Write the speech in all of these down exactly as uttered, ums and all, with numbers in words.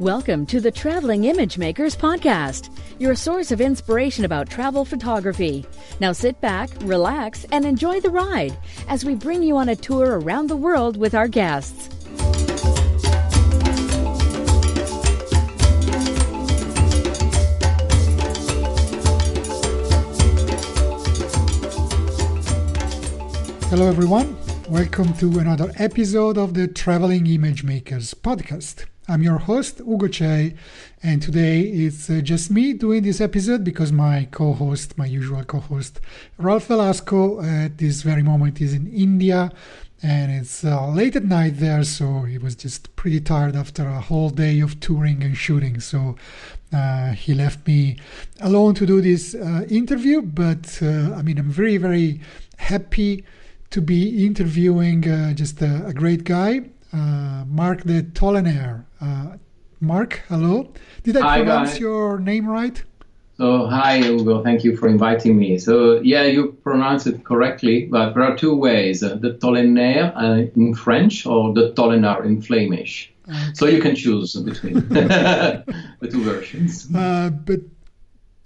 Welcome to the Traveling Image Makers podcast, your source of inspiration about travel photography. Now sit back, relax, and enjoy the ride as we bring you on a tour around the world with our guests. Hello everyone, welcome to another episode of the Traveling Image Makers podcast. I'm your host, Ugo Cei, and today it's uh, just me doing this episode because my co-host, my usual co-host, Ralph Velasco, uh, at this very moment is in India, and it's uh, late at night there, so he was just pretty tired after a whole day of touring and shooting, so uh, he left me alone to do this uh, interview, but uh, I mean, I'm very, very happy to be interviewing uh, just a, a great guy, uh, Marc de Tollenaere. Uh, Marc, hello. Did I hi, pronounce guys. your name right? So, hi, Ugo. Thank you for inviting me. So, yeah, you pronounce it correctly, but there are two ways. Uh, the Tollenaere uh, in French or the Tollenaere in Flemish. Okay. So you can choose between the two versions. Uh, but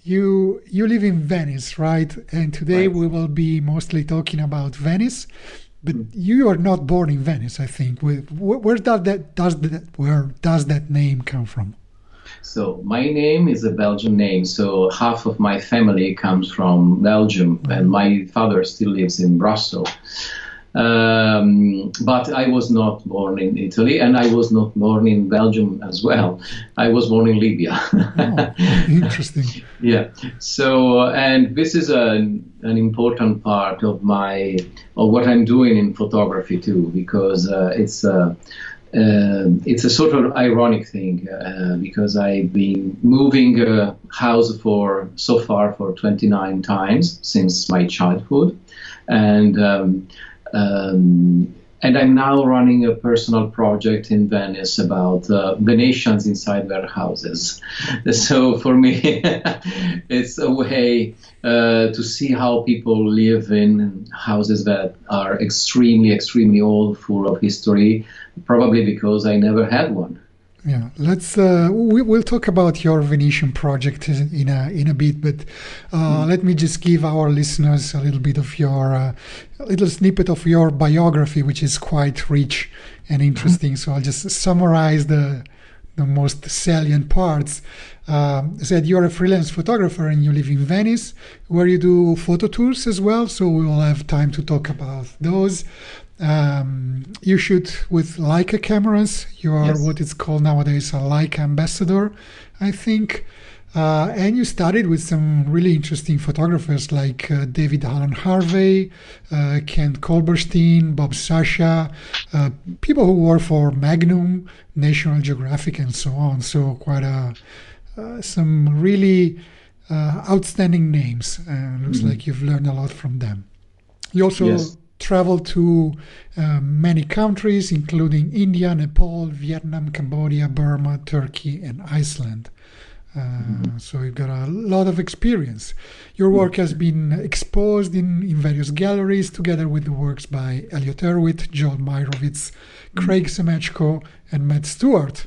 you you live in Venice, right? And today right. we will be mostly talking about Venice. But you are not born in Venice, I think. Where, where does that does that where does that name come from? So my name is a Belgian name. So half of my family comes from Belgium, mm-hmm. and my father still lives in Brussels. Um, but I was not born in Italy, and I was not born in Belgium as well. I was born in Libya. Oh, interesting. Yeah. So, and this is a, an important part of my of what I'm doing in photography too, because uh, it's a uh, it's a sort of ironic thing uh, because I've been moving uh, house for so far for twenty-nine times since my childhood, and. Um, Um, and I'm now running a personal project in Venice about uh, the nations inside their houses. So for me, it's a way uh, to see how people live in houses that are extremely, extremely old, full of history, probably because I never had one. Yeah, let's. Uh, we, we'll talk about your Venetian project in a in a bit, but uh, mm. let me just give our listeners a little bit of your uh, little snippet of your biography, which is quite rich and interesting. So I'll just summarize the the most salient parts. Um, said you're a freelance photographer and you live in Venice, where you do photo tours as well. So we will have time to talk about those. Um, you shoot with Leica cameras. You are yes. what it's called nowadays a Leica ambassador, I think. Uh, and you studied with some really interesting photographers like uh, David Alan Harvey, uh, Kent Colberstein, Bob Sasha, uh, people who work for Magnum, National Geographic, and so on. So quite a uh, some really uh, outstanding names. Uh, looks mm-hmm. like you've learned a lot from them. You also. Yes. traveled to uh, many countries, including India, Nepal, Vietnam, Cambodia, Burma, Turkey, and Iceland. Uh, mm-hmm. So you've got a lot of experience. Your work has been exposed in, in various galleries, together with the works by Eliot Erwitt, Joel Meyerowitz, Craig Semechko, and Matt Stewart.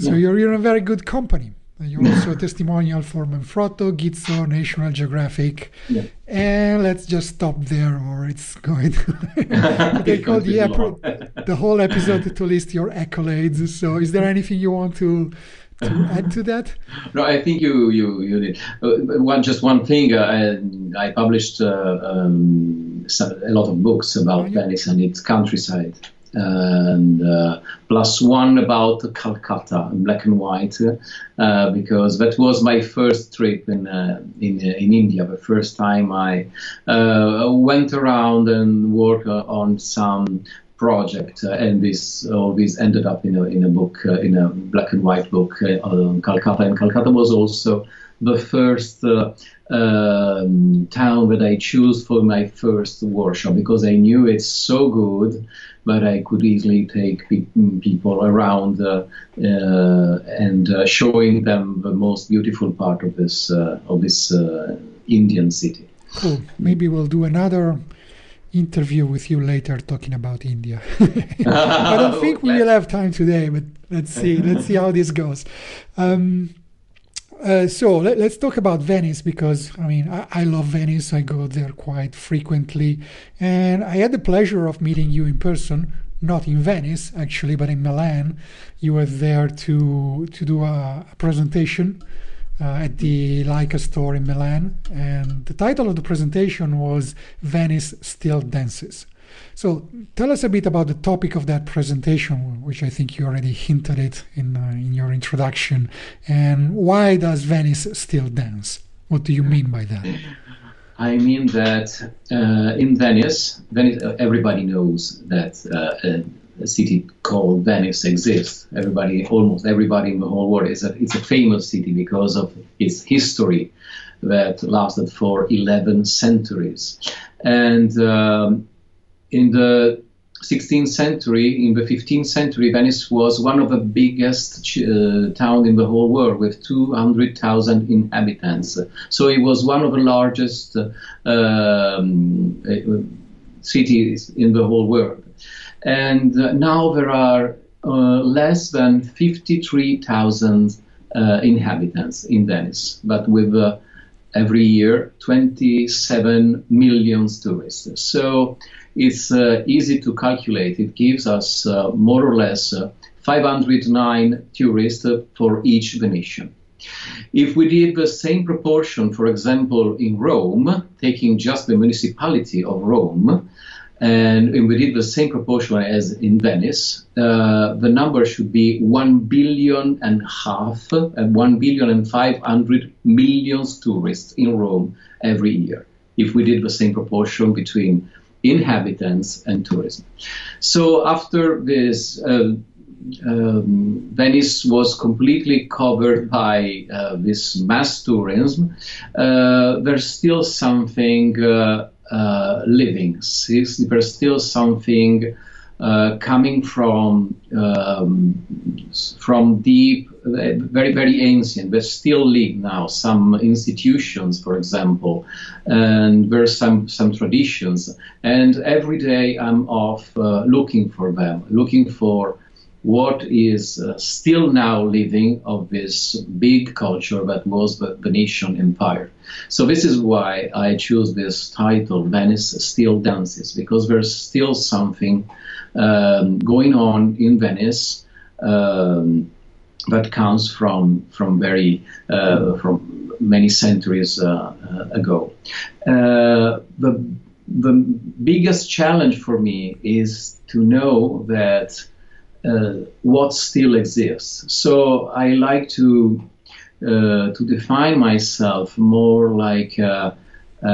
So yeah. you're, you're in a very good company. You're also a testimonial for Manfrotto, Gitzo, National Geographic. Yeah. And let's just stop there or it's going to take all the, ep- the whole episode to list your accolades. So is there anything you want to to add to that? No, I think you, you, you did. Uh, one, just one thing, uh, I, I published uh, um, some, a lot of books about Venice and its countryside. And uh, plus one about Calcutta, black and white, uh, because that was my first trip in uh, in, in India. The first time I uh, went around and worked uh, on some project, uh, and this all this ended up in a in a book, uh, in a black and white book uh, on Calcutta. And Calcutta was also the first uh, um, town that I chose for my first workshop because I knew it's so good. But I could easily take pe- people around uh, uh, and uh, showing them the most beautiful part of this uh, of this uh, Indian city. Cool. Maybe we'll do another interview with you later talking about India. I don't think we will have time today, but let's see. Let's see how this goes. Um, uh, so let, let's talk about Venice, because I mean, I, I love Venice. I go there quite frequently, and I had the pleasure of meeting you in person. Not in Venice, actually, but in Milan. You were there to to do a, a presentation uh, at the Leica store in Milan, and the title of the presentation was Venice Still Dances. So tell us a bit about the topic of that presentation, which I think you already hinted at in, uh, in your introduction, and why does Venice still dance? What do you mean by that? I mean that uh, in Venice, Venice, everybody knows that uh, a city called Venice exists. Everybody, almost everybody in the whole world, is a, it's a famous city because of its history that lasted for eleven centuries. And um, in the sixteenth century, in the fifteenth century, Venice was one of the biggest uh, towns in the whole world, with two hundred thousand inhabitants. So it was one of the largest uh, um, cities in the whole world. And uh, now there are uh, less than fifty-three thousand uh, inhabitants in Venice, but with uh, every year twenty-seven million tourists. So it's uh, easy to calculate. It gives us uh, more or less uh, five hundred nine tourists uh, for each Venetian. If we did the same proportion, for example, in Rome, taking just the municipality of Rome, and, and we did the same proportion as in Venice, uh, the number should be one billion and a half, uh, one billion and five hundred million tourists in Rome every year, if we did the same proportion between inhabitants and tourism. So after this, uh, um, Venice was completely covered by uh, this mass tourism. Uh, there's still something uh, uh, living. There's still something uh, coming from um, from deep, very very ancient. There's still live now some institutions, for example, and there's some some traditions, and every day I'm off uh, looking for them, looking for what is uh, still now living of this big culture that was the Venetian Empire. So this is why I choose this title, Venice Still Dances, because there's still something um, going on in Venice um, that comes from from very uh, from many centuries uh, uh, ago. Uh, the the biggest challenge for me is to know that uh, what still exists. So I like to uh, to define myself more like Uh,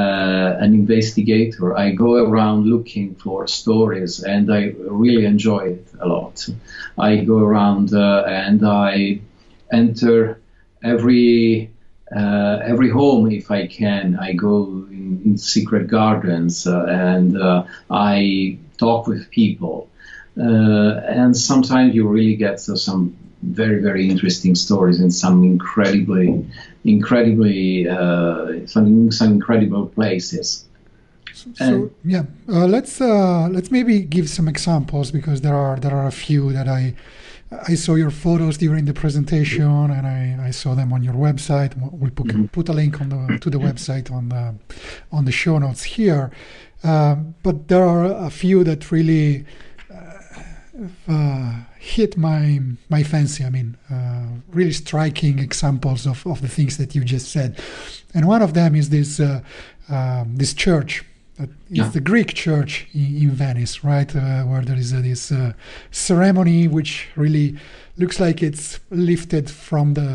Uh, an investigator. I go around looking for stories, and I really enjoy it a lot. I go around uh, and I enter every uh, every home if I can. I go in, in secret gardens uh, and uh, I talk with people. Uh, and sometimes you really get uh, some very very interesting stories and some incredibly incredibly uh, some some incredible places. So, so yeah, uh, let's uh, let's maybe give some examples, because there are there are a few that I I saw your photos during the presentation, and I, I saw them on your website. We'll put, mm-hmm. put a link on the to the website on the on the show notes here. Uh, but there are a few that really Uh, hit my my fancy. I mean, uh, really striking examples of, of the things that you just said. And one of them is this uh, uh, this church. It's yeah. the Greek church in, in Venice, right? Uh, where there is uh, this uh, ceremony which really looks like it's lifted from the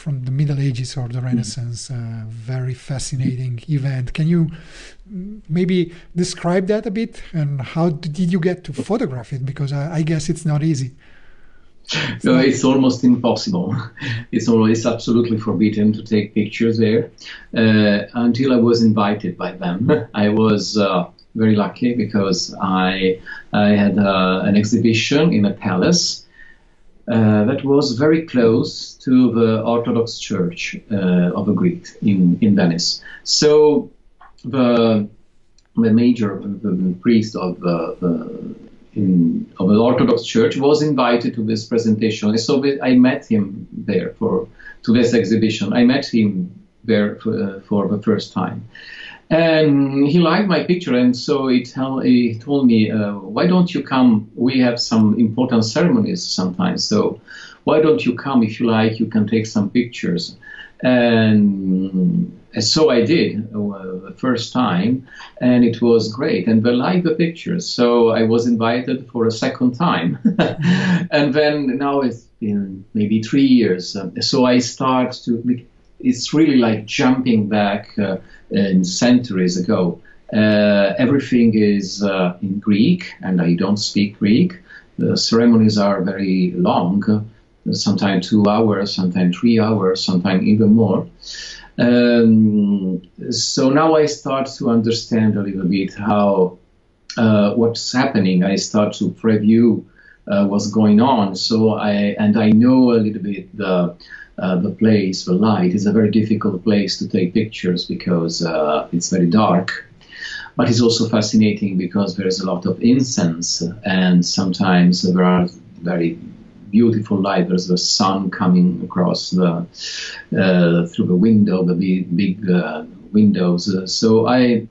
from the Middle Ages or the Renaissance. Uh, very fascinating event. Can you maybe describe that a bit, and how did you get to photograph it? Because I, I guess it's not easy. It's no, it's almost impossible. It's always absolutely forbidden to take pictures there uh, until I was invited by them. I was uh, very lucky because I I had uh, an exhibition in a palace Uh, that was very close to the Orthodox Church uh, of the Greek in, in Venice. So the the major, the, the priest of uh, the in, of an Orthodox church, was invited to this presentation. So we, I met him there for to this exhibition. I met him there for, uh, for the first time. And he liked my picture, and so he, tell, he told me, uh, why don't you come? We have some important ceremonies sometimes, so why don't you come? If you like, you can take some pictures. And so I did uh, the first time, and it was great, and they liked the pictures, so I was invited for a second time. And then now it's been maybe three years, so I start to... It's really like jumping back uh, in centuries ago. Uh, everything is uh, in Greek, and I don't speak Greek. The ceremonies are very long, sometimes two hours, sometimes three hours, sometimes even more. Um, so now I start to understand a little bit how uh, what's happening. I start to preview uh, what's going on. So I and I know a little bit the. Uh, the place, the light, is a very difficult place to take pictures because uh, it's very dark. But it's also fascinating because there is a lot of incense, and sometimes there are very beautiful light. There's the sun coming across the uh, through the window, the big, big uh, windows. Uh, so I,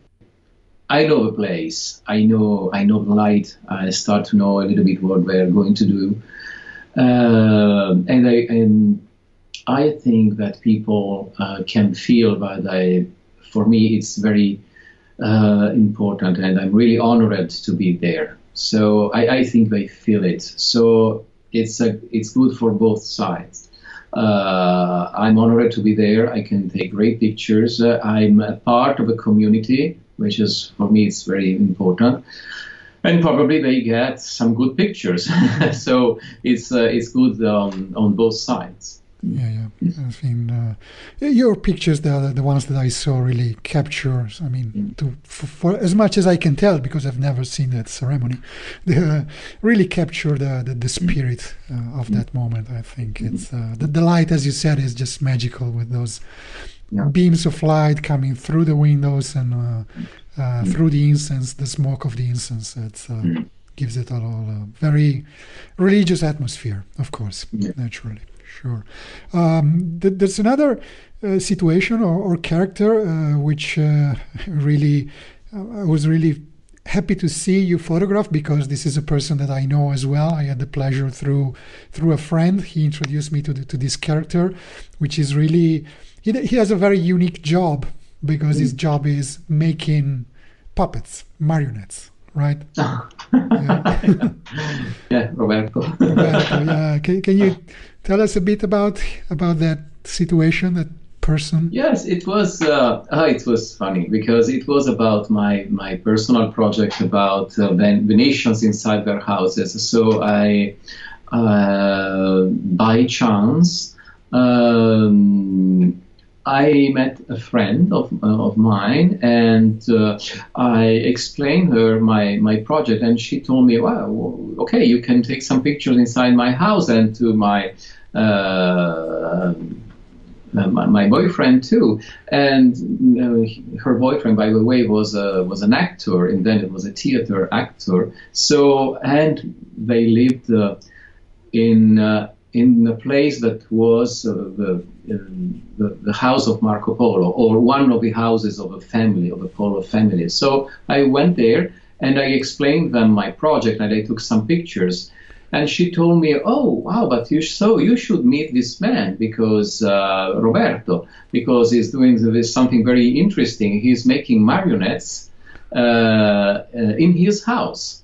I know the place. I know, I know the light. I start to know a little bit what we're going to do, uh, and I and. I think that people uh, can feel that I, for me, it's very uh, important, and I'm really honored to be there. So I, I think they feel it. So it's a, it's good for both sides. Uh, I'm honored to be there. I can take great pictures. Uh, I'm a part of a community, which is, for me, it's very important. And probably they get some good pictures. So it's uh, it's good um, on both sides. Yeah, yeah. I think uh, your pictures, the the ones that I saw, really captures. I mean, to, for, for as much as I can tell, because I've never seen that ceremony, they uh, really capture the the, the spirit uh, of that moment. I think it's uh, the, the light, as you said, is just magical with those yeah. beams of light coming through the windows and uh, uh, through the incense, the smoke of the incense. It's. Uh, gives it all a very religious atmosphere, of course, yeah. naturally. Sure. Um, th there's another uh, situation or, or character uh, which uh, really, uh, I was really happy to see you photograph, because this is a person that I know as well. I had the pleasure through through a friend. He introduced me to the, to this character, which is really, he, he has a very unique job, because mm. his job is making puppets, marionettes. Right. Oh. Yeah. Yeah, Roberto. Roberto, yeah. Can, can you tell us a bit about about that situation, that person? Yes, it was uh, uh, it was funny, because it was about my my personal project about uh, the Venetians inside their houses. So I, uh, by chance, um, I met a friend of, uh, of mine, and uh, I explained her my, my project, and she told me, wow, okay, you can take some pictures inside my house, and to my uh, my, my boyfriend too. And you know, her boyfriend, by the way, was a, was an actor, and then it was a theater actor. So, and they lived uh, in uh, in a place that was uh, the, uh, the the house of Marco Polo, or one of the houses of a family, of a Polo family. So I went there and I explained them my project, and I took some pictures. And she told me, oh, wow, but you, so you should meet this man, because uh, Roberto, because he's doing this, something very interesting. He's making marionettes uh, in his house.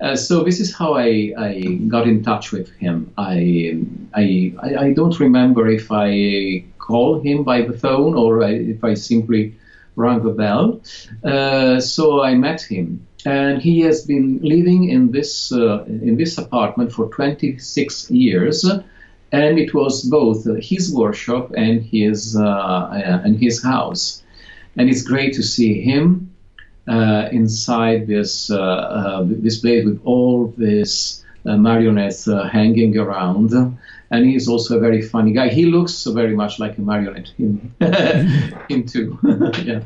Uh, so this is how I, I got in touch with him. I, I I don't remember if I called him by the phone or I, if I simply rang the bell. Uh, so I met him, and he has been living in this uh, in this apartment for twenty-six years, and it was both his workshop and his uh, and his house, and it's great to see him. Uh, inside this uh, uh, this place with all this uh, marionettes uh, hanging around. And he's also a very funny guy. He looks very much like a marionette, him, him too. Yeah.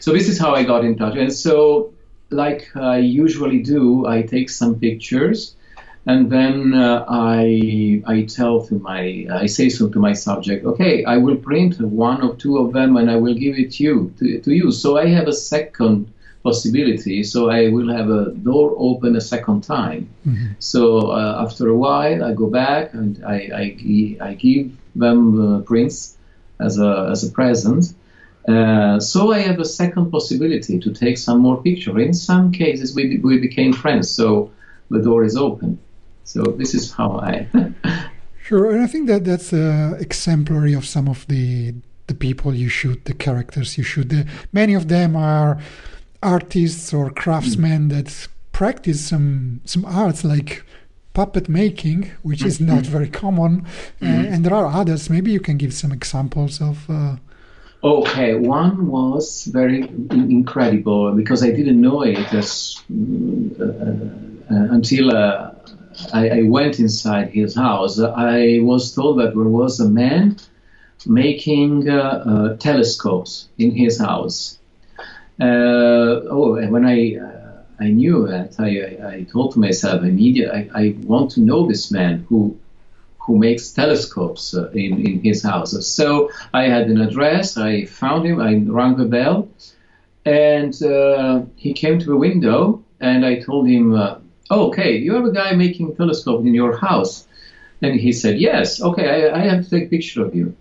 So this is how I got in touch. And so, like I usually do, I take some pictures, and then uh, I I tell to my I say so to my subject, okay, I will print one or two of them, and I will give it you to to you. So I have a second possibility. So I will have a door open a second time. Mm-hmm. So uh, after a while, I go back and I I, I give them uh, prints as a as a present. Uh, so I have a second possibility to take some more pictures. In some cases, we, we became friends, so the door is open. So this is how I... Sure, and I think that that's uh, exemplary of some of the the people you shoot, the characters you shoot. The, many of them are artists or craftsmen mm. that practice some some arts, like puppet making, which is not very common, mm-hmm. uh, and there are others. Maybe you can give some examples of... Uh, Okay, one was very incredible because I didn't know it as, uh, until uh, I, I went inside his house. I was told that there was a man making uh, uh, telescopes in his house. Uh, oh, and when I uh, I knew that, I, I, I told myself, I need, I, I want to know this man who. who makes telescopes uh, in, in his house. So I had an address, I found him, I rang the bell, and uh, he came to the window, and I told him, uh, oh, okay, you have a guy making telescopes in your house. And he said, yes, okay, I, I have to take a picture of you.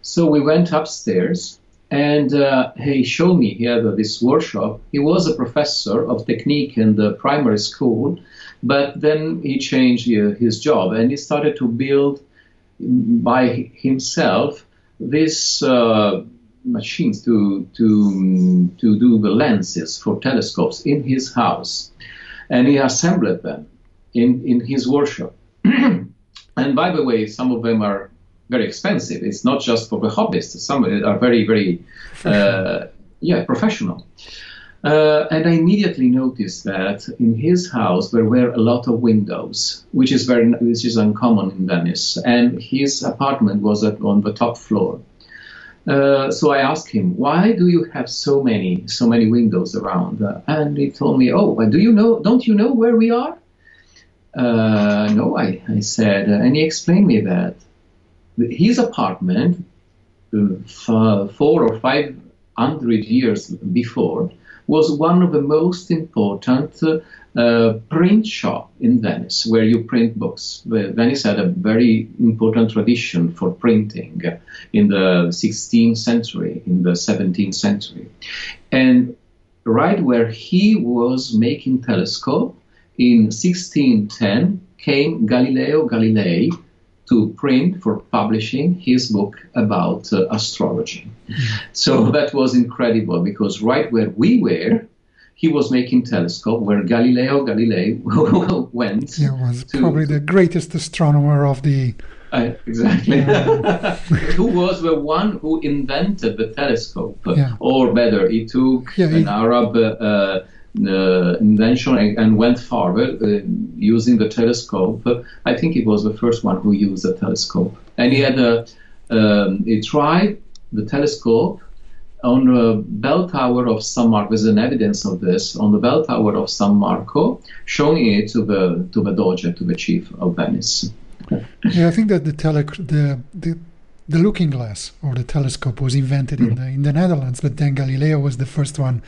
So we went upstairs, and uh, he showed me, he had uh, this workshop. He was a professor of technique in the primary school, but then he changed his job, and he started to build by himself these uh, machines to to to do the lenses for telescopes in his house, and he assembled them in in his workshop. And by the way, some of them are very expensive. It's not just for the hobbyists. Some are very very uh, yeah professional. Uh, and I immediately noticed that in his house there were a lot of windows, which is very, which is uncommon in Venice. And his apartment was at, on the top floor. Uh, so I asked him, "Why do you have so many, so many windows around?" Uh, and he told me, "Oh, well, do you know? Don't you know where we are?" Uh, no, I, I said, and he explained me that his apartment, uh, four or five hundred years before, was one of the most important uh, print shop in Venice, where you print books. Venice had a very important tradition for printing in the sixteenth century, in the seventeenth century. And right where he was making telescope, in sixteen ten came Galileo Galilei to print for publishing his book about uh, astrology. So that was incredible, because right where we were, he was making telescope where Galileo Galilei went. He was to, probably the greatest astronomer of the... Uh, exactly. Yeah. Who was the one who invented the telescope, yeah. Or better, he took yeah, an he... Arab uh, Uh, invention and, and went farther uh, using the telescope. I think he was the first one who used the telescope, and he had a um, he tried the telescope on the bell tower of San Marco. There's an evidence of this on the bell tower of San Marco, showing it to the to the Doge, to the chief of Venice. Yeah, I think that the tele the the The looking glass or the telescope was invented mm. in the in the Netherlands, but then Galileo was the first one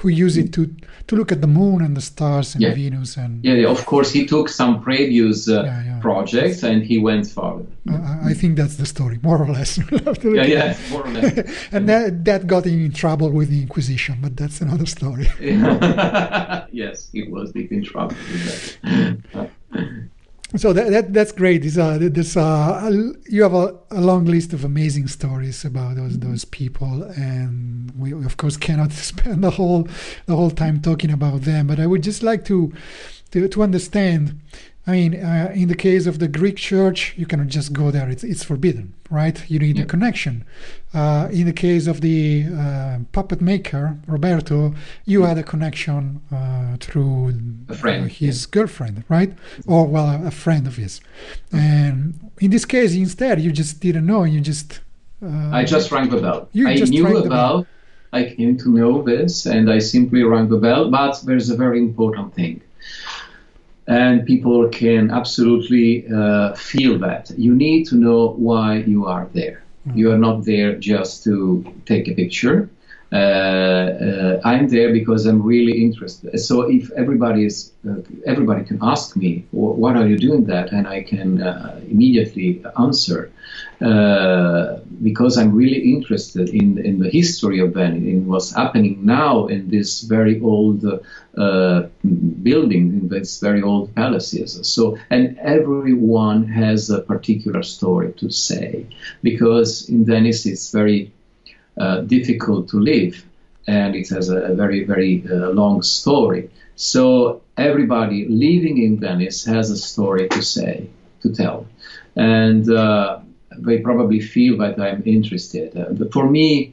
who used it to to look at the moon and the stars and yeah. Venus and yeah, yeah. Of course, he took some previous uh, yeah, yeah. projects and he went farther. Uh, I think that's the story, more or less. yeah, yeah, more or less. And yeah. that that got him in trouble with the Inquisition, but that's another story. Yes, he was deep in trouble with that. So that, that that's great. This, uh, this, uh, you have a, a long list of amazing stories about those those people, and we of course cannot spend the whole the whole time talking about them. But I would just like to to, to understand I mean, uh, in the case of the Greek church, you cannot just go there. It's, it's forbidden, right? You need yep. a connection. Uh, in the case of the uh, puppet maker, Roberto, you yep. had a connection uh, through a friend, uh, his yeah. girlfriend, right? Or, well, a friend of his. And in this case, instead, you just didn't know. You just... Uh, I just rang the bell. You I just knew about, I came to know this, and I simply rang the bell. But there's a very important thing. And people can absolutely uh, feel that. You need to know why you are there. Mm-hmm. You are not there just to take a picture. Uh, uh, I'm there because I'm really interested. So if everybody is, uh, everybody can ask me, what are you doing that? And I can uh, immediately answer uh, because I'm really interested in, in the history of Venice, in what's happening now in this very old uh, Uh, building, in these very old palaces. So, and everyone has a particular story to say, because in Venice it's very uh, difficult to live, and it has a, a very, very uh, long story. So everybody living in Venice has a story to say, to tell, and uh, they probably feel that I'm interested. Uh, but for me,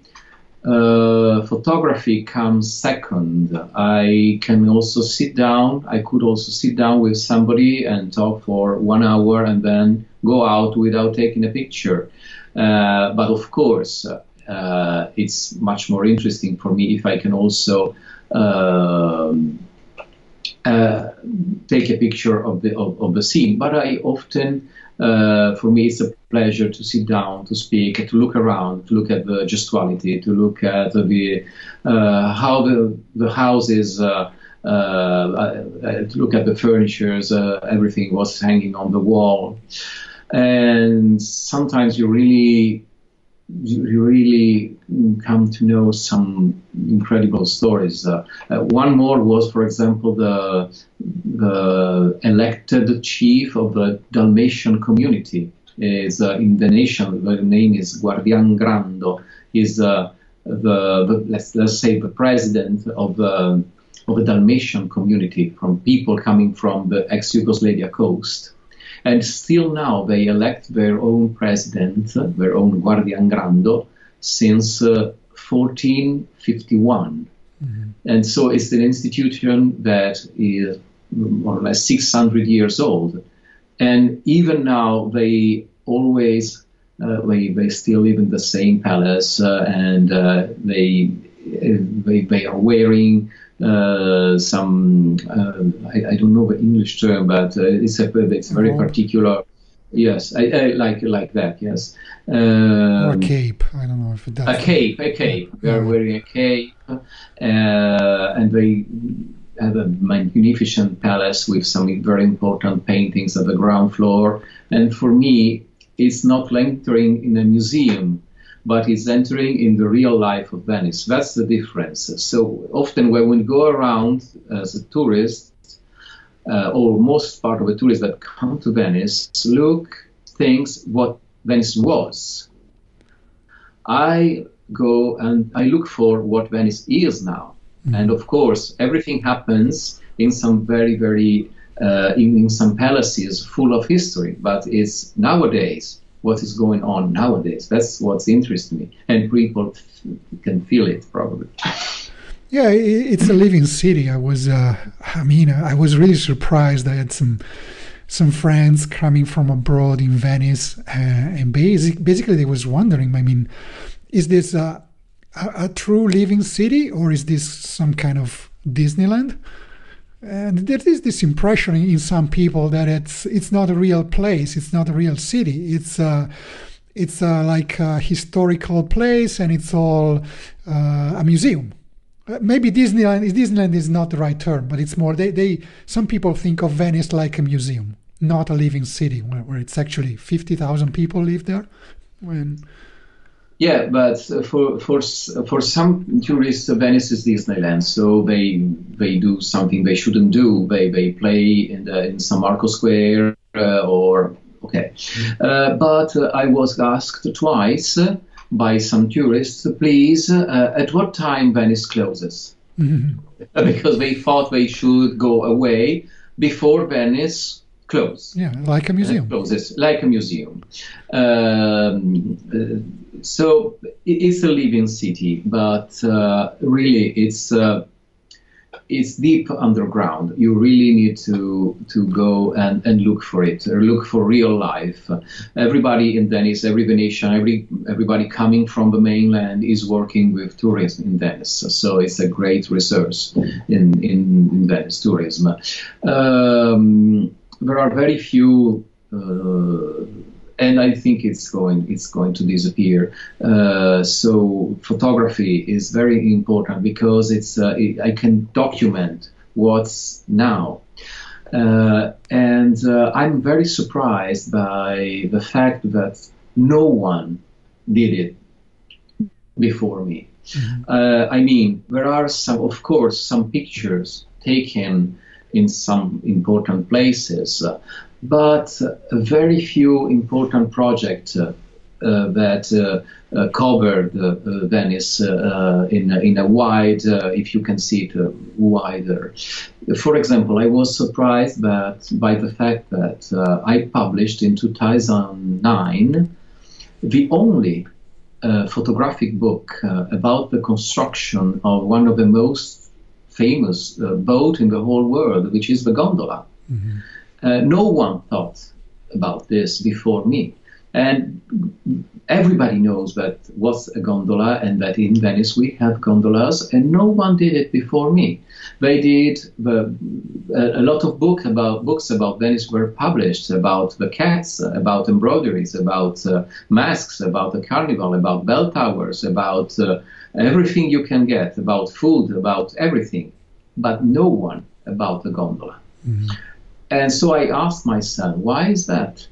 Uh, photography comes second. I can also sit down, I could also sit down with somebody and talk for one hour and then go out without taking a picture. Uh, but of course, uh, it's much more interesting for me if I can also uh, uh, take a picture of the, of, of the scene. But I often Uh, for me, it's a pleasure to sit down, to speak, to look around, to look at the gestuality, to look at the uh, how the the houses, uh, uh, uh, to look at the furnitures, uh, everything was hanging on the wall, and sometimes you really, you really come to know some incredible stories. Uh, uh, one more was, for example, the, the elected chief of the Dalmatian community. Is uh, in the nation, the name is Guardian Grando. Is uh, the, the let's, let's say the president of the of the Dalmatian community, from people coming from the ex-Yugoslavia coast. And still now they elect their own president, their own Guardian Grando, since uh, fourteen fifty-one. Mm-hmm. And so it's an institution that is more or less six hundred years old. And even now they always, uh, they, they still live in the same palace, uh, and uh, they, they, they are wearing Uh, some uh, I, I don't know the English term, but uh, it's a it's very particular. Yes, I, I like like that. Yes, um, or a cape. I don't know if it does. A cape, a cape. They are wearing a cape, uh, and they have a magnificent palace with some very important paintings on the ground floor. And for me, it's not entering in a museum, but it's entering in the real life of Venice. That's the difference. So often when we go around as a tourist, uh, or most part of the tourists that come to Venice, look, things what Venice was. I go and I look for what Venice is now. Mm-hmm. And of course, everything happens in some very, very, uh, in, in some palaces full of history, but it's nowadays. What is going on nowadays? That's what's interesting me, and people can feel it probably. Yeah, it's a living city. I was, uh, I mean, I was really surprised. I had some some friends coming from abroad in Venice, uh, and basic, basically they was wondering. I mean, is this a, a, a true living city, or is this some kind of Disneyland? And there is this impression in some people that it's it's not a real place, it's not a real city. It's uh, it's uh, like a historical place, and it's all uh, a museum. Maybe Disneyland. Disneyland is not the right term, but it's more they, they. Some people think of Venice like a museum, not a living city, where, where it's actually fifty thousand people live there. When Yeah, but for for for some tourists, Venice is Disneyland. So they they do something they shouldn't do. They they play in the, in San Marco Square uh, or okay. Uh, but uh, I was asked twice by some tourists, please, uh, at what time Venice closes? Mm-hmm. Because they thought they should go away before Venice close. Yeah, like a museum. Uh, closes, like a museum. Um, uh, so it is a living city, but uh, really it's uh, it's deep underground. You really need to to go and, and look for it, or look for real life. Everybody in Venice, every Venetian, every everybody coming from the mainland is working with tourism in Venice. So it's a great resource in, in, in Venice, tourism. Um, there are very few, uh, and I think it's going it's going to disappear. Uh, so photography is very important because it's uh, it, I can document what's now, uh, and uh, I'm very surprised by the fact that no one did it before me. Mm-hmm. uh, I mean, there are some, of course, some pictures taken in some important places, uh, but uh, very few important projects uh, uh, that uh, uh, covered uh, uh, Venice uh, in, in a wide, uh, if you can see it, uh, wider. For example, I was surprised that, by the fact that uh, I published in two thousand nine the only uh, photographic book uh, about the construction of one of the most famous uh, boat in the whole world, which is the gondola. Mm-hmm. Uh, no one thought about this before me, and everybody knows that what's a gondola and that in Venice we have gondolas, and no one did it before me. They did the, a, a lot of book about books about Venice were published about the cats, about embroideries, about uh, masks, about the carnival, about bell towers, about uh, everything you can get, about food, about everything, but no one about the gondola. Mm-hmm. And so I asked myself, why is that?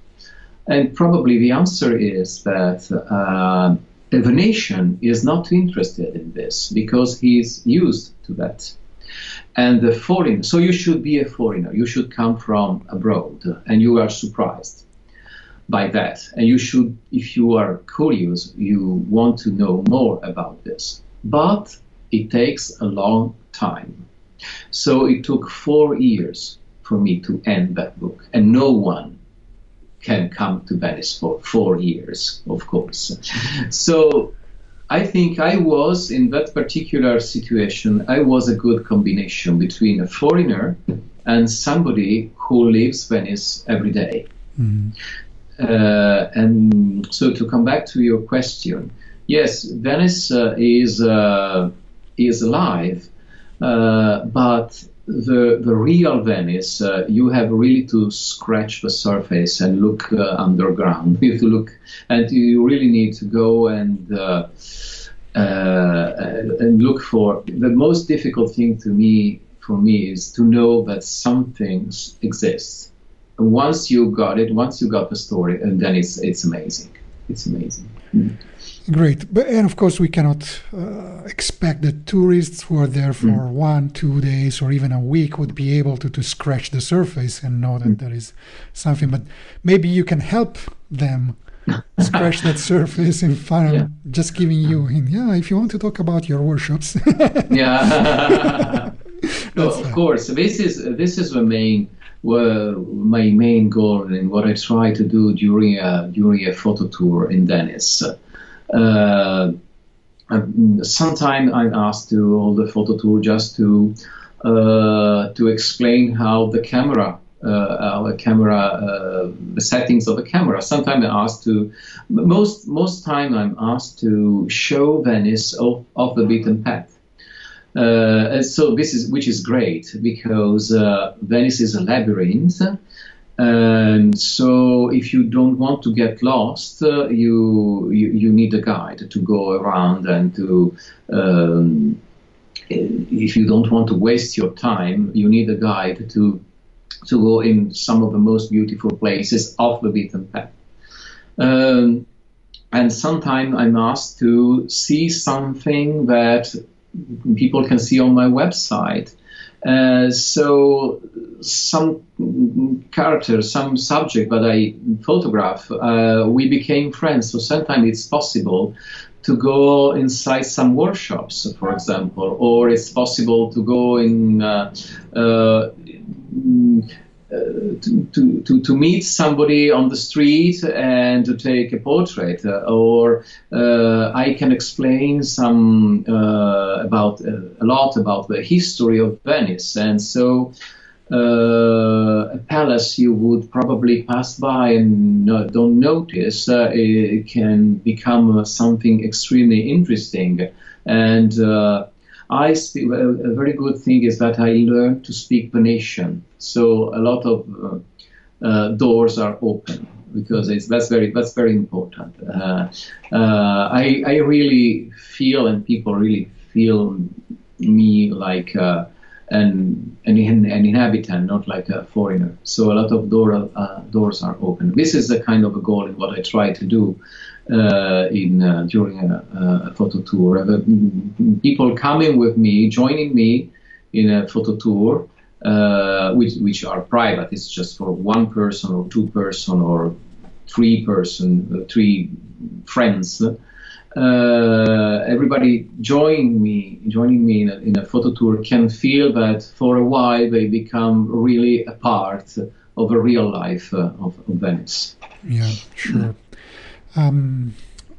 And probably the answer is that uh, the Venetian is not interested in this because he's used to that. And the foreign, so you should be a foreigner, you should come from abroad, and you are surprised by that, and you should, if you are curious, you want to know more about this. But it takes a long time. So it took four years for me to end that book, and no one can come to Venice for four years, of course. So I think I was, in that particular situation, I was a good combination between a foreigner and somebody who lives Venice every day. Mm-hmm. Uh, and so to come back to your question, yes, Venice uh, is uh, is alive, uh, but the the real Venice, uh, you have really to scratch the surface and look uh, underground. You have to look, and you really need to go and uh, uh, and look for. The most difficult thing to me for me is to know that something exists. Once you got it, once you got the story, and then it's it's amazing. It's amazing. Mm. Great. But, and of course, we cannot uh, expect that tourists who are there for mm. one, two days, or even a week would be able to, to scratch the surface and know that mm. there is something. But maybe you can help them scratch that surface in fun, yeah. just giving you in, yeah, if you want to talk about your workshops. yeah. No, of course. This is, this is the main... Well, my main goal and what I try to do during a during a photo tour in Venice. Uh, Sometimes I'm asked to hold a photo tour just to uh, to explain how the camera, uh, our camera, uh, the settings of the camera. Sometimes I'm asked to, most most time I'm asked to show Venice off, off the beaten path. Uh, and so this is, which is great because uh, Venice is a labyrinth, and so if you don't want to get lost, uh, you, you you need a guide to go around and to. Um, if you don't want to waste your time, you need a guide to to go in some of the most beautiful places off the beaten path. Um, and sometimes I'm asked to see something that people can see on my website. Uh, so some character, some subject that I photograph, uh, we became friends. So sometimes it's possible to go inside some workshops, for example, or it's possible to go in uh, uh, uh, to, to, to, to meet somebody on the street and to take a portrait, uh, or uh, I can explain some uh, about uh, a lot about the history of Venice. And so Uh, a palace you would probably pass by and uh, don't notice, uh, it can become uh, something extremely interesting. And uh, I speak, a, a very good thing is that I learned to speak Venetian, so a lot of uh, uh, doors are open, because it's, that's very that's very important. Uh, uh, I I really feel, and people really feel me like Uh, And an, an inhabitant, not like a foreigner. So a lot of door, uh, doors are open. This is the kind of a goal in what I try to do uh, in uh, during a, a photo tour. Uh, people coming with me, joining me in a photo tour, uh, which which are private. It's just for one person or two person or three person, three friends. Uh, everybody joining me, joining me in a, in a photo tour can feel that for a while they become really a part of a real life uh, of, of Venice. Yeah, sure. Um,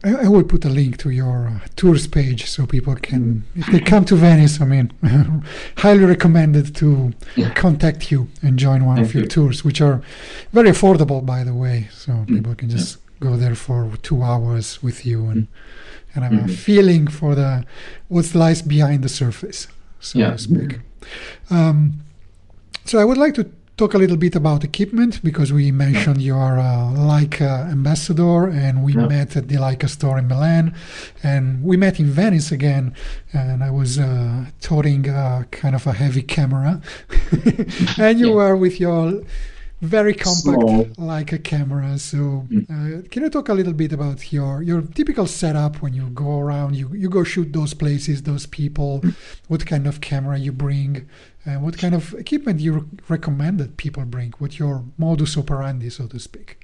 I, I will put a link to your uh, tours page so people can, if they come to Venice, I mean, highly recommended to yeah. contact you and join one Thank of your you. tours, which are very affordable, by the way, so people can just yeah. go there for two hours with you and and have mm-hmm. a feeling for the what lies behind the surface, so yeah. to speak. Um, so I would like to talk a little bit about equipment, because we mentioned you are a Leica ambassador, and we yeah. met at the Leica store in Milan, and we met in Venice again, and I was uh, touring uh, kind of a heavy camera, and you yeah. were with your very compact Small. Leica camera. So uh, can you talk a little bit about your your typical setup when you go around, you, you go shoot those places, those people, what kind of camera you bring, and what kind of equipment you re- recommend that people bring, what your modus operandi, so to speak?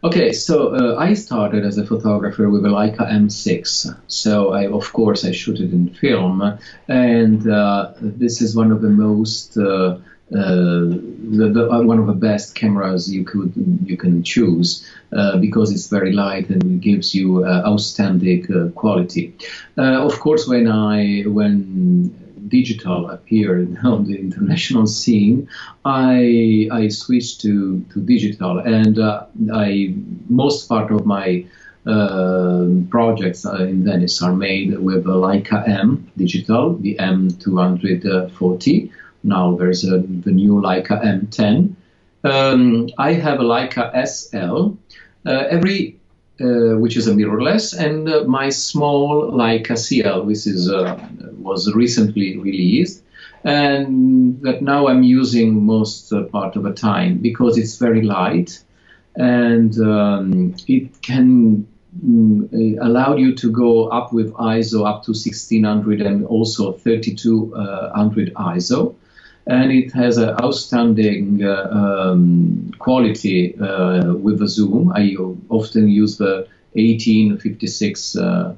Okay, so uh, I started as a photographer with a Leica M six, so I, of course I shoot it in film, and uh, this is one of the most uh, Uh, the, the, uh, one of the best cameras you could you can choose uh, because it's very light and gives you uh, outstanding uh, quality. Uh, of course, when I when digital appeared on the international scene, I I switched to to digital, and uh, I most part of my uh, projects in Venice are made with a Leica M digital, the M two forty. Now there's a, the new Leica M ten. Um, I have a Leica S L, uh, every uh, which is a mirrorless, and uh, my small Leica C L, which is uh, was recently released, and that now I'm using most uh, part of the time because it's very light, and um, it can mm, allow you to go up with I S O up to sixteen hundred and also thirty-two hundred I S O. And it has an outstanding uh, um, quality uh, with the zoom. I often use the eighteen fifty-six uh,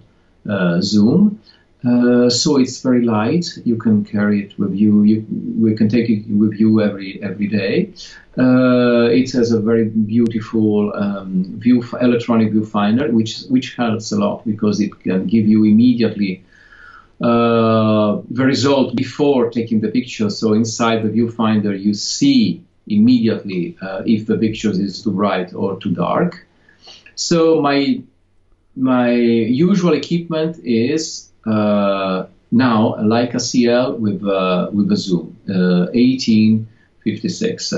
uh, zoom. Uh, so it's very light. You can carry it with you. you we can take it with you every every day. Uh, it has a very beautiful um, view electronic viewfinder, which which helps a lot because it can give you immediately Uh, the result before taking the picture. So inside the viewfinder you see immediately uh, if the picture is too bright or too dark. So my my usual equipment is uh, now a Leica C L with uh, with a zoom uh, eighteen fifty-six.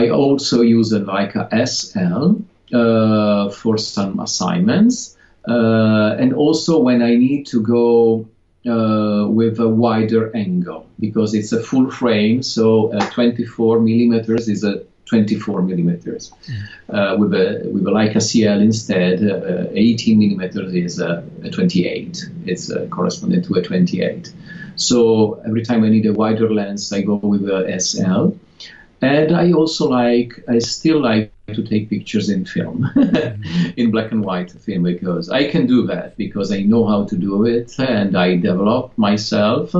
I also use a Leica S L uh, for some assignments uh, and also when I need to go Uh, with a wider angle, because it's a full frame, so uh, twenty-four millimeters is a twenty-four millimeters. Yeah. Uh, with a with a Leica C L instead, uh, eighteen millimeters is a, a twenty-eight. It's uh, corresponding to a twenty-eight. So every time I need a wider lens, I go with a S L. And I also like, I still like to take pictures in film, in black and white film, because I can do that, because I know how to do it, and I develop myself,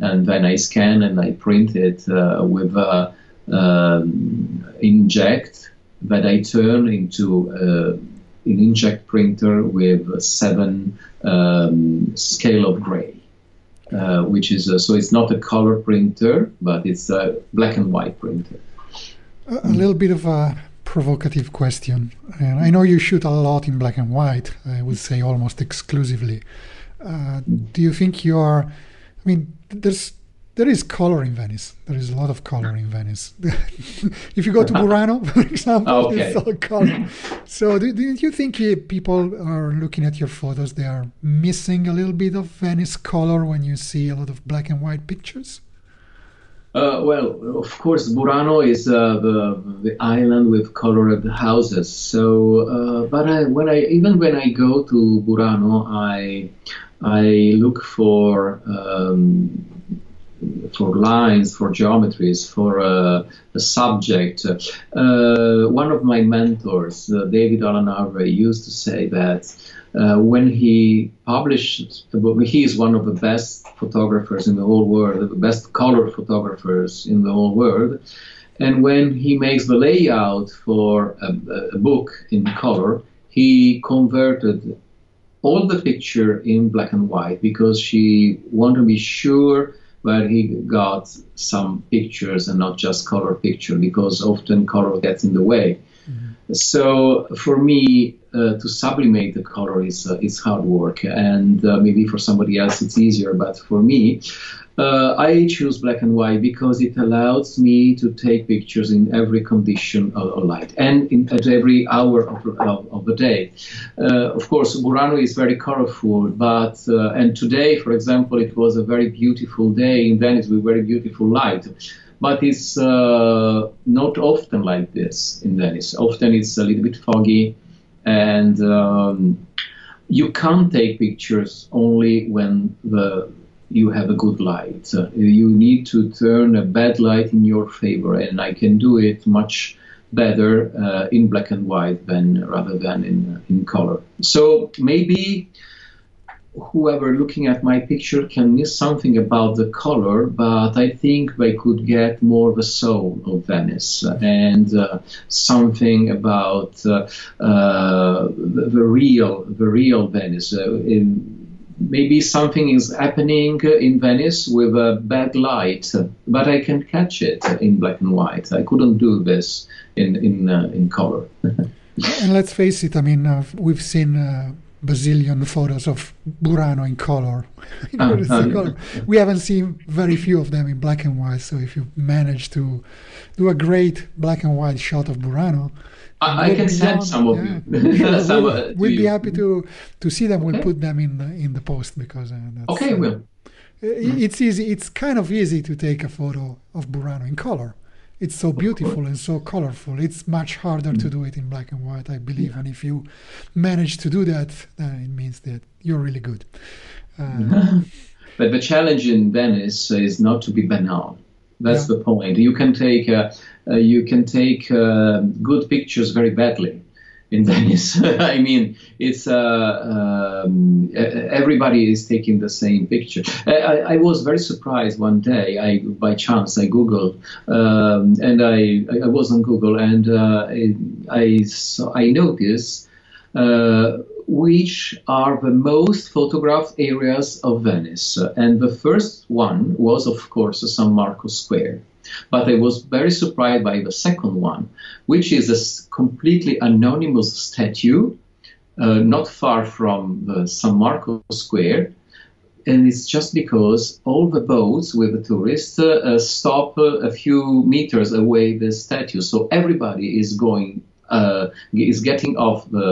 and then I scan and I print it uh, with uh, um, inject that I turn into uh, an inkjet printer with seven um, scale of gray, uh, which is a, so it's not a color printer, but it's a black and white printer. A, a little bit of a provocative question. And I know you shoot a lot in black and white, I would say almost exclusively. Uh, do you think you are, I mean, there's There is color in Venice. There is a lot of color in Venice. If you go to Burano, for example, okay. There's all color. So do, do you think people are looking at your photos, they are missing a little bit of Venice color when you see a lot of black and white pictures? Uh, well, of course, Burano is uh, the, the island with colored houses. So, uh, but I, when I even when I go to Burano, I I look for. Um, for lines, for geometries, for uh, a subject. Uh, one of my mentors, uh, David Alan Harvey, used to say that uh, when he published the book, he is one of the best photographers in the whole world, the best color photographers in the whole world, and when he makes the layout for a, a book in color, he converted all the picture in black and white because she wanted to be sure where he got some pictures and not just color picture, because often color gets in the way. Mm-hmm. So for me, uh, to sublimate the color is uh, is hard work, and uh, maybe for somebody else it's easier, but for me, uh, I choose black and white because it allows me to take pictures in every condition of, of light and in, at every hour of, of, of the day. Uh, of course, Burano is very colorful, but uh, and today, for example, it was a very beautiful day in Venice with very beautiful light. But it's uh, not often like this in Venice. Often it's a little bit foggy, and um, you can't take pictures only when the you have a good light. You need to turn a bad light in your favor, and I can do it much better uh, in black and white than rather than in in color. So maybe whoever looking at my picture can miss something about the color, but I think they could get more the soul of Venice and uh, something about uh, uh, the, the real, the real Venice. Uh, in, Maybe something is happening in Venice with a bad light, but I can catch it in black and white. I couldn't do this in in uh, in color. And let's face it, I mean, uh, we've seen uh, bazillion photos of Burano in color. in uh, uh, color. We haven't seen very few of them in black and white. So if you manage to do a great black and white shot of Burano, I, I can send some of yeah. you. Some, we'll we'll be you. happy to, to see them. We'll okay. put them in the, in the post because uh, that's, okay, uh, will. It's easy. It's kind of easy to take a photo of Burano in color. It's so beautiful and so colorful. It's much harder mm. to do it in black and white, I believe. Yeah. And if you manage to do that, then it means that you're really good. Uh, but the challenge in Venice is not to be banal. That's yeah. the point. You can take uh, uh, you can take uh, good pictures very badly in Venice. I mean, it's uh, um, everybody is taking the same picture. I, I was very surprised one day. I by chance I googled um, and I I was on Google and uh, I I, saw, I noticed uh, which are the most photographed areas of Venice. And the first one was, of course, San Marco Square. But I was very surprised by the second one, which is a completely anonymous statue, uh, not far from the San Marco Square. And it's just because all the boats with the tourists uh, stop a few meters away the statue. So everybody is going Uh, is getting off the,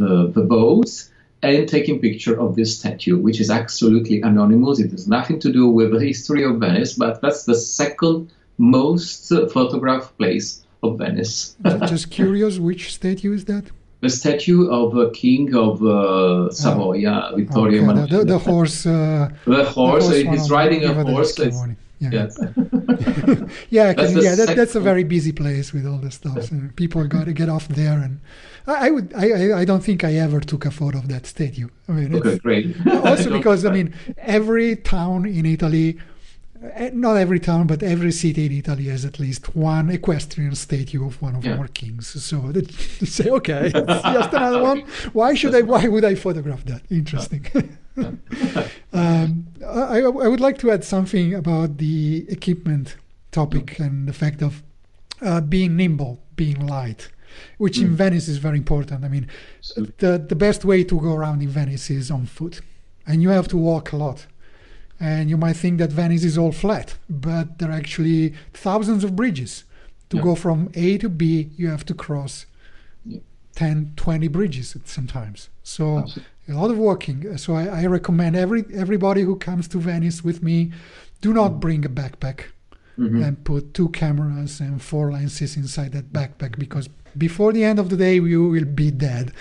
the the boats and taking picture of this statue, which is absolutely anonymous. It has nothing to do with the history of Venice, but that's the second most photographed place of Venice. Just curious, which statue is that? The statue of the king of uh, Savoya, oh, Vittorio okay. Manusini. The, the, the horse. Uh, the horse. The horse he's riding a horse. Yeah, yes. yeah, that's, can, yeah that, that's a very busy place with all the stuff. And people got to get off there, and I, I would. I, I don't think I ever took a photo of that statue. I mean, okay, great. Also because I mean, every town in Italy not every town, but every city in Italy has at least one equestrian statue of one of yeah. our kings. So they say, okay, it's just another one. Why should I? Why would I photograph that? Interesting. um, I, I would like to add something about the equipment topic and the fact of uh, being nimble, being light, which mm. in Venice is very important. I mean, the the best way to go around in Venice is on foot, and you have to walk a lot. And you might think that Venice is all flat, but there are actually thousands of bridges. To yeah. go from A to B, you have to cross yeah. ten, twenty bridges sometimes. So Absolutely. a lot of walking. So I, I recommend every everybody who comes to Venice with me, do not bring a backpack mm-hmm. and put two cameras and four lenses inside that backpack, because before the end of the day, you will be dead.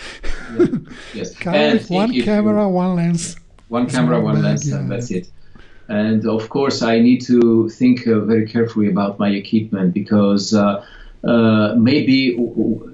Yeah. Yes. Come and with one camera, one lens. One camera, one bag, lens, yeah. and that's it. And of course, I need to think uh, very carefully about my equipment, because uh, uh, maybe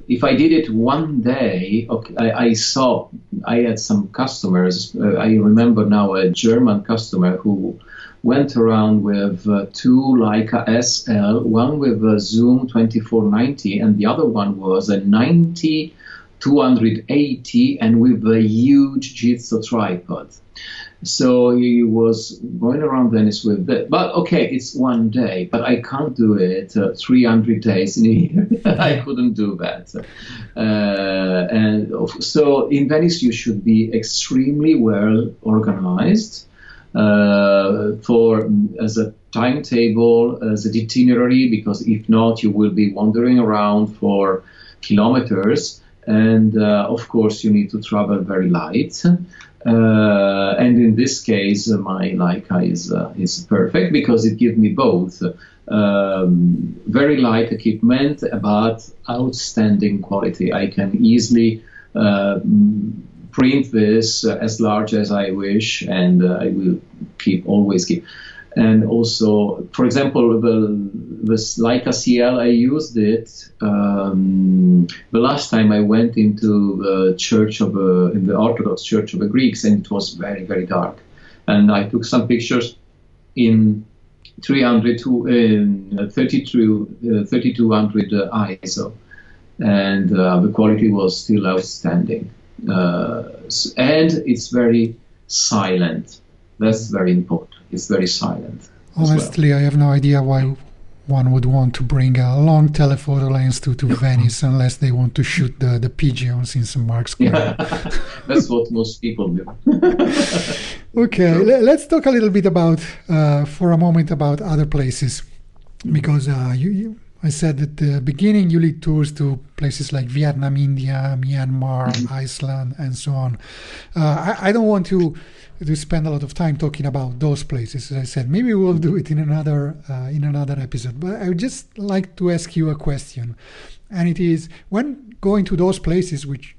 if I did it one day, okay, I, I saw, I had some customers, uh, I remember now a German customer who went around with uh, two Leica S L, one with a zoom twenty-four ninety, and the other one was a ninety two eighty, and with a huge Gitzo tripod. So he was going around Venice with that. But okay, it's one day, but I can't do it uh, three hundred days in a year. I couldn't do that. Uh, and so in Venice, you should be extremely well organized uh, for as a timetable, as an itinerary, because if not, you will be wandering around for kilometers. And uh, of course, you need to travel very light. Uh, and in this case, uh, my Leica is uh, is perfect, because it gives me both um, very light equipment but outstanding quality. I can easily uh, print this uh, as large as I wish, and uh, I will keep always keep. And also, for example, the, the Leica C L, I used it um, the last time I went into the church of a, in the Orthodox Church of the Greeks, and it was very, very dark. And I took some pictures in thirty-two hundred uh, I S O, and uh, the quality was still outstanding. Uh, and it's very silent. That's very important. It's very silent. Honestly, well. I have no idea why one would want to bring a long telephoto lens to, to Venice unless they want to shoot the, the pigeons in San Marco Square. Yeah. That's what most people do. Okay, L- let's talk a little bit about, uh, for a moment, about other places. Because uh, you, you, I said at the beginning you lead tours to places like Vietnam, India, Myanmar, mm-hmm. Iceland, and so on. Uh, I, I don't want to... to spend a lot of time talking about those places. As I said, maybe we'll do it in another uh, in another episode. But I would just like to ask you a question, and it is: when going to those places, which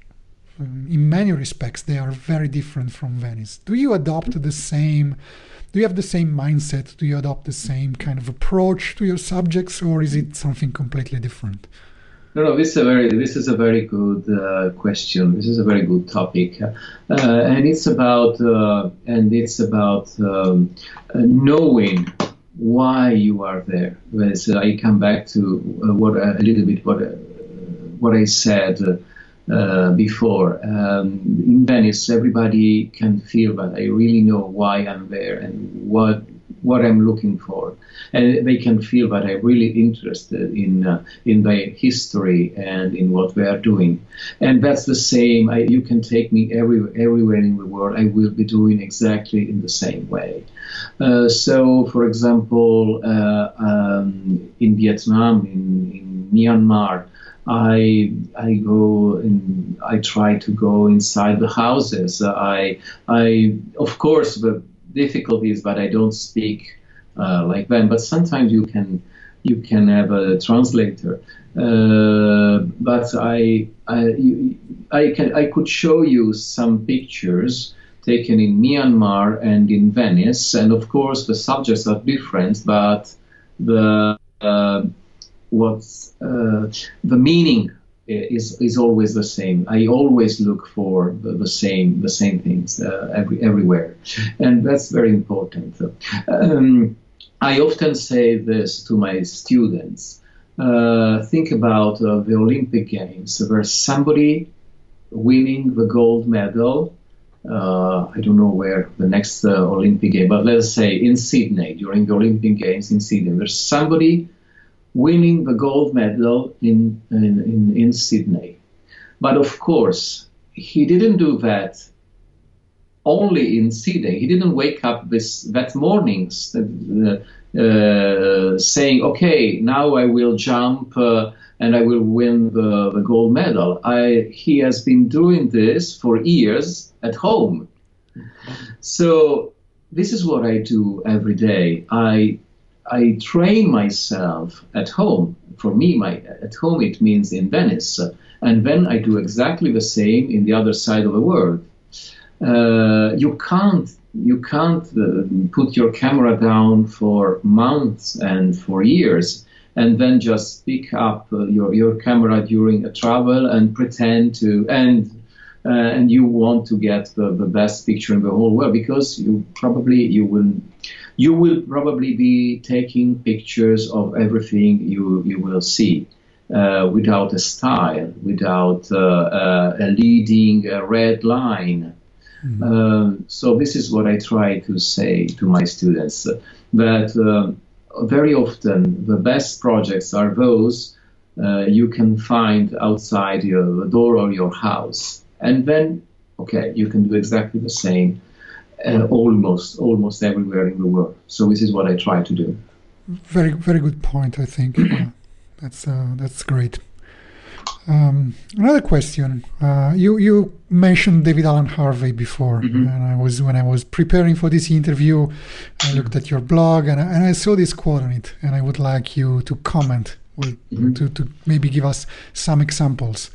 um, in many respects they are very different from Venice, do you adopt the same? Do you have the same mindset? Do you adopt the same kind of approach to your subjects, or is it something completely different? No, no. This is a very, this is a very good uh, question. This is a very good topic, uh, and it's about, uh, and it's about um, uh, knowing why you are there. As I come back to uh, what uh, a little bit what uh, what I said uh, before. Um, in Venice, everybody can feel that I really know why I'm there and what. what I'm looking for, and they can feel that I'm really interested in uh, in their history and in what they are doing. And that's the same. I, you can take me every, everywhere in the world. I will be doing exactly in the same way. Uh, so, for example, uh, um, in Vietnam, in, in Myanmar, I I go and I try to go inside the houses. I I of course the difficulties, but I don't speak uh, like them. But sometimes you can you can have a translator. Uh, but I I, you, I can I could show you some pictures taken in Myanmar and in Venice, and of course the subjects are different, but the uh, what's uh, the meaning is is always the same. I always look for the, the same the same things uh, every, everywhere, and that's very important. Um, I often say this to my students. Uh, think about uh, the Olympic Games, where somebody winning the gold medal, uh, I don't know where the next uh, Olympic game, but let's say in Sydney, during the Olympic Games in Sydney, there's somebody winning the gold medal in, in, in, in Sydney. But of course, he didn't do that only in Sydney. He didn't wake up this that morning uh, uh, saying, okay, now I will jump uh, and I will win the, the gold medal. I, he has been doing this for years at home. So this is what I do every day. I I train myself at home. For me, my at home, it means in Venice. And then I do exactly the same in the other side of the world. Uh, you can't, you can't uh, put your camera down for months and for years, and then just pick up uh, your your camera during a travel and pretend to and uh, and you want to get the, the best picture in the whole world, because you probably you will you will probably be taking pictures of everything you you will see. Uh, without a style, without uh, uh, a leading uh, red line. Mm-hmm. um, so this is what I try to say to my students, uh, that uh, very often the best projects are those uh, you can find outside your door or your house. And then, okay, you can do exactly the same uh, almost, almost everywhere in the world. So this is what I try to do. Very, very good point, I think. That's uh, that's great. Um, another question. Uh, you you mentioned David Alan Harvey before, mm-hmm. and I was when I was preparing for this interview, I looked at your blog and I, and I saw this quote on it, and I would like you to comment or mm-hmm. to to maybe give us some examples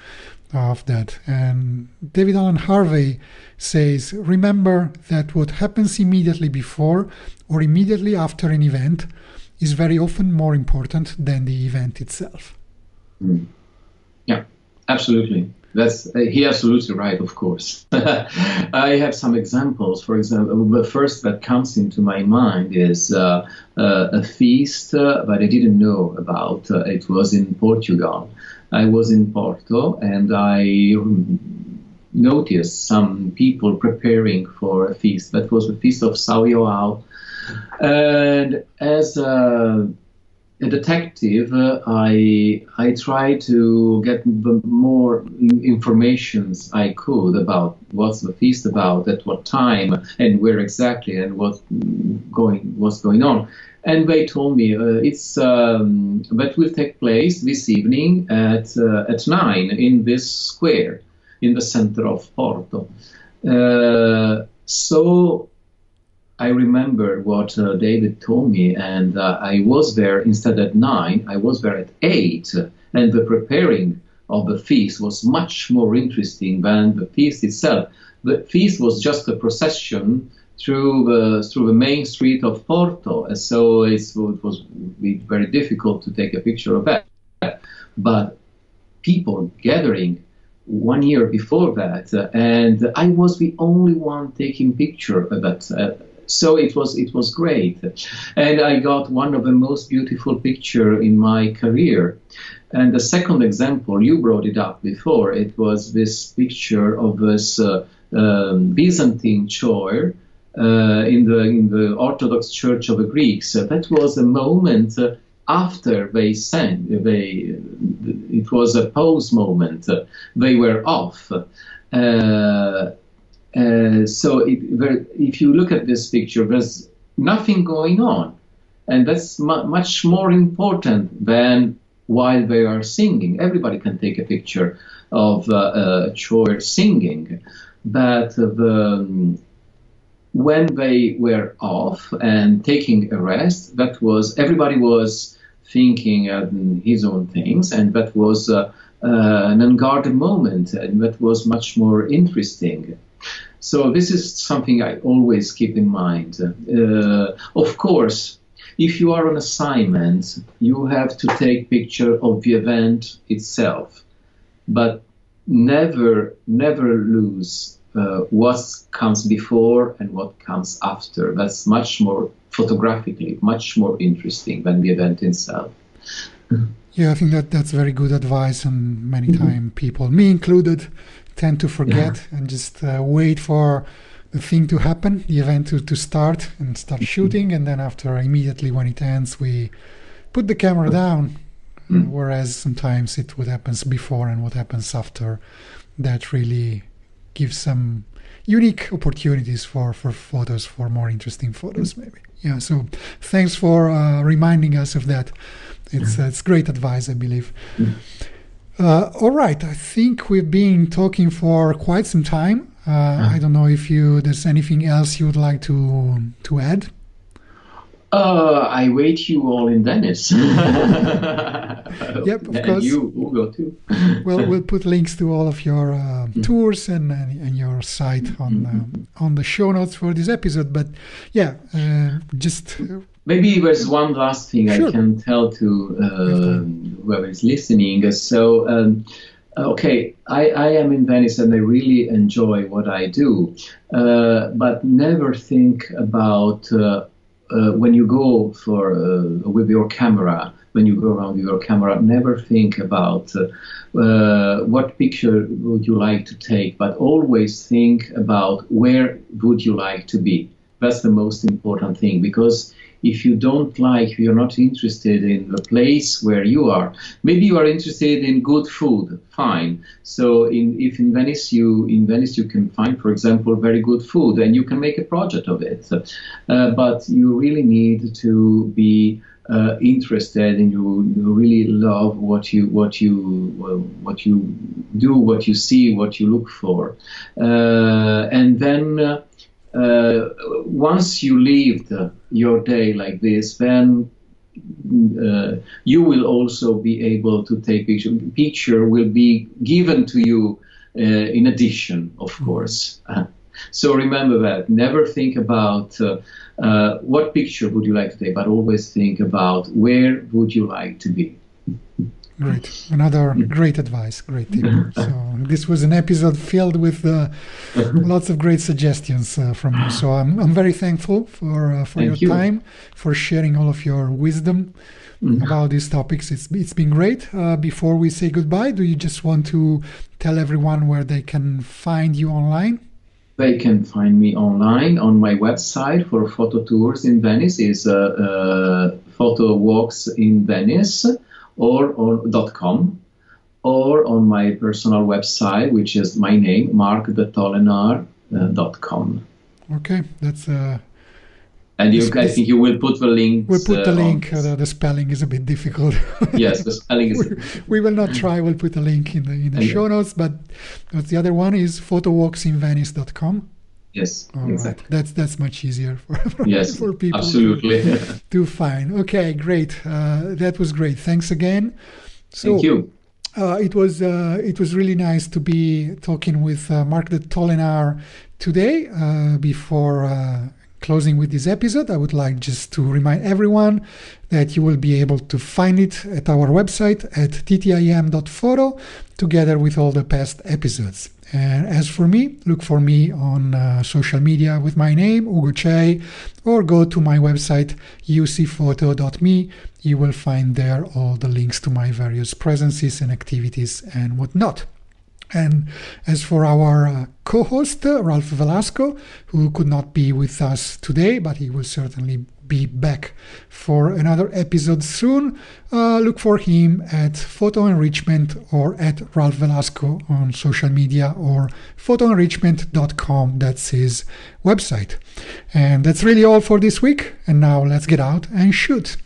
of that. And David Alan Harvey says, "Remember that what happens immediately before or immediately after an event is very often more important than the event itself." Mm. Yeah, absolutely. That's uh, he absolutely right, of course. I have some examples. For example, the first that comes into my mind is uh, uh, a feast uh, that I didn't know about. Uh, it was in Portugal. I was in Porto, and I noticed some people preparing for a feast. That was the feast of São João. And as a, a detective, uh, I I tried to get the more information I could about what's the feast about, at what time, and where exactly, and what going what's going on. And they told me uh, it's um, that will take place this evening at uh, at nine in this square in the center of Porto. Uh, so. I remember what uh, David told me, and uh, I was there instead at nine, I was there at eight, and the preparing of the feast was much more interesting than the feast itself. The feast was just a procession through the, through the main street of Porto, and so it's, it was very difficult to take a picture of that. But people gathering one year before that, uh, and I was the only one taking picture of that. Uh, So it was it was great, and I got one of the most beautiful pictures in my career. And the second example, you brought it up before, it was this picture of this uh, um, Byzantine choir uh, in the in the Orthodox Church of the Greeks. So that was a moment uh, after they sang. They it was a pause moment. They were off. Uh, Uh, so it, there, if you look at this picture, there's nothing going on, and that's mu much more important than while they are singing. Everybody can take a picture of uh, uh, choir singing, but the, um, when they were off and taking a rest, that was everybody was thinking of his own things, and that was uh, uh, an unguarded moment, and that was much more interesting. So this is something I always keep in mind. Uh, of course, if you are on assignment, you have to take picture of the event itself, but never, never lose uh, what comes before and what comes after. That's much more photographically much more interesting than the event itself. Yeah, I think that that's very good advice, and many mm-hmm. time people, me included, tend to forget yeah. and just uh, wait for the thing to happen, the event to, to start and start mm-hmm. shooting, and then after immediately when it ends we put the camera down, mm-hmm. whereas sometimes it what happens before and what happens after that really gives some unique opportunities for, for photos, for more interesting photos maybe. Yeah, so thanks for uh, reminding us of that. It's, uh, it's great advice, I believe. Uh, all right, I think we've been talking for quite some time. Uh, uh-huh. I don't know if you there's anything else you would like to to add? Uh, I wait you all in Venice. Yep, of course. And you, Ugo, too. Well, we'll put links to all of your uh, mm-hmm. tours and, and and your site on mm-hmm. um, on the show notes for this episode. But yeah, uh, just... Uh, Maybe there's one last thing sure. I can tell to uh, whoever is listening. So, um, okay, I, I am in Venice and I really enjoy what I do, uh, but never think about uh, uh, when you go for uh, with your camera, when you go around with your camera, never think about uh, uh, what picture would you like to take, but always think about where would you like to be. That's the most important thing, because if you don't like, you're not interested in the place where you are. Maybe you are interested in good food, fine. So in, if in Venice you in Venice you can find, for example, very good food, and you can make a project of it. Uh, but you really need to be uh, interested, and you, you really love what you what you uh, what you do, what you see, what you look for, uh, and then. Uh, Uh, once you lived uh, your day like this, then uh, you will also be able to take picture. Picture will be given to you uh, in addition, of course. Uh, so remember that. Never think about uh, uh, what picture would you like to take, but always think about where would you like to be. Great. Another great advice, great tip. So this was an episode filled with uh, lots of great suggestions uh, from you. So I'm, I'm very thankful for uh, for Thank your you. time, for sharing all of your wisdom mm-hmm. about these topics. It's It's been great. Uh, before we say goodbye, do you just want to tell everyone where they can find you online? They can find me online on my website for photo tours in Venice. It's uh, uh, Photo Walks in Venice. Or on .com, or on my personal website, which is my name, Marc de Tollenaere uh, .com. Okay, that's. Uh, and you, I think you will put the links. We'll put the uh, link. Uh, the spelling is a bit difficult. Yes, the spelling is. We, we will not try. We'll put a link in the in the and show notes. But, but the other one is photowalksinvenice dot com. Yes, all exactly. Right. That's that's much easier for, for, yes, for people absolutely. To, to find. Okay, great. Uh, that was great. Thanks again. So, thank you. Uh, it was uh, it was really nice to be talking with uh, Marc de Tollenaere today. Uh, before uh, closing with this episode, I would like just to remind everyone that you will be able to find it at our website at t t i m dot photo together with all the past episodes. And as for me, look for me on uh, social media with my name, Ugo Cei, or go to my website, u c photo dot m e. You will find there all the links to my various presences and activities and whatnot. And as for our uh, co-host, uh, Ralph Velasco, who could not be with us today, but he will certainly be back for another episode soon. Uh, look for him at Photo Enrichment or at Ralph Velasco on social media, or photo enrichment dot com. That's his website. And that's really all for this week. And now let's get out and shoot.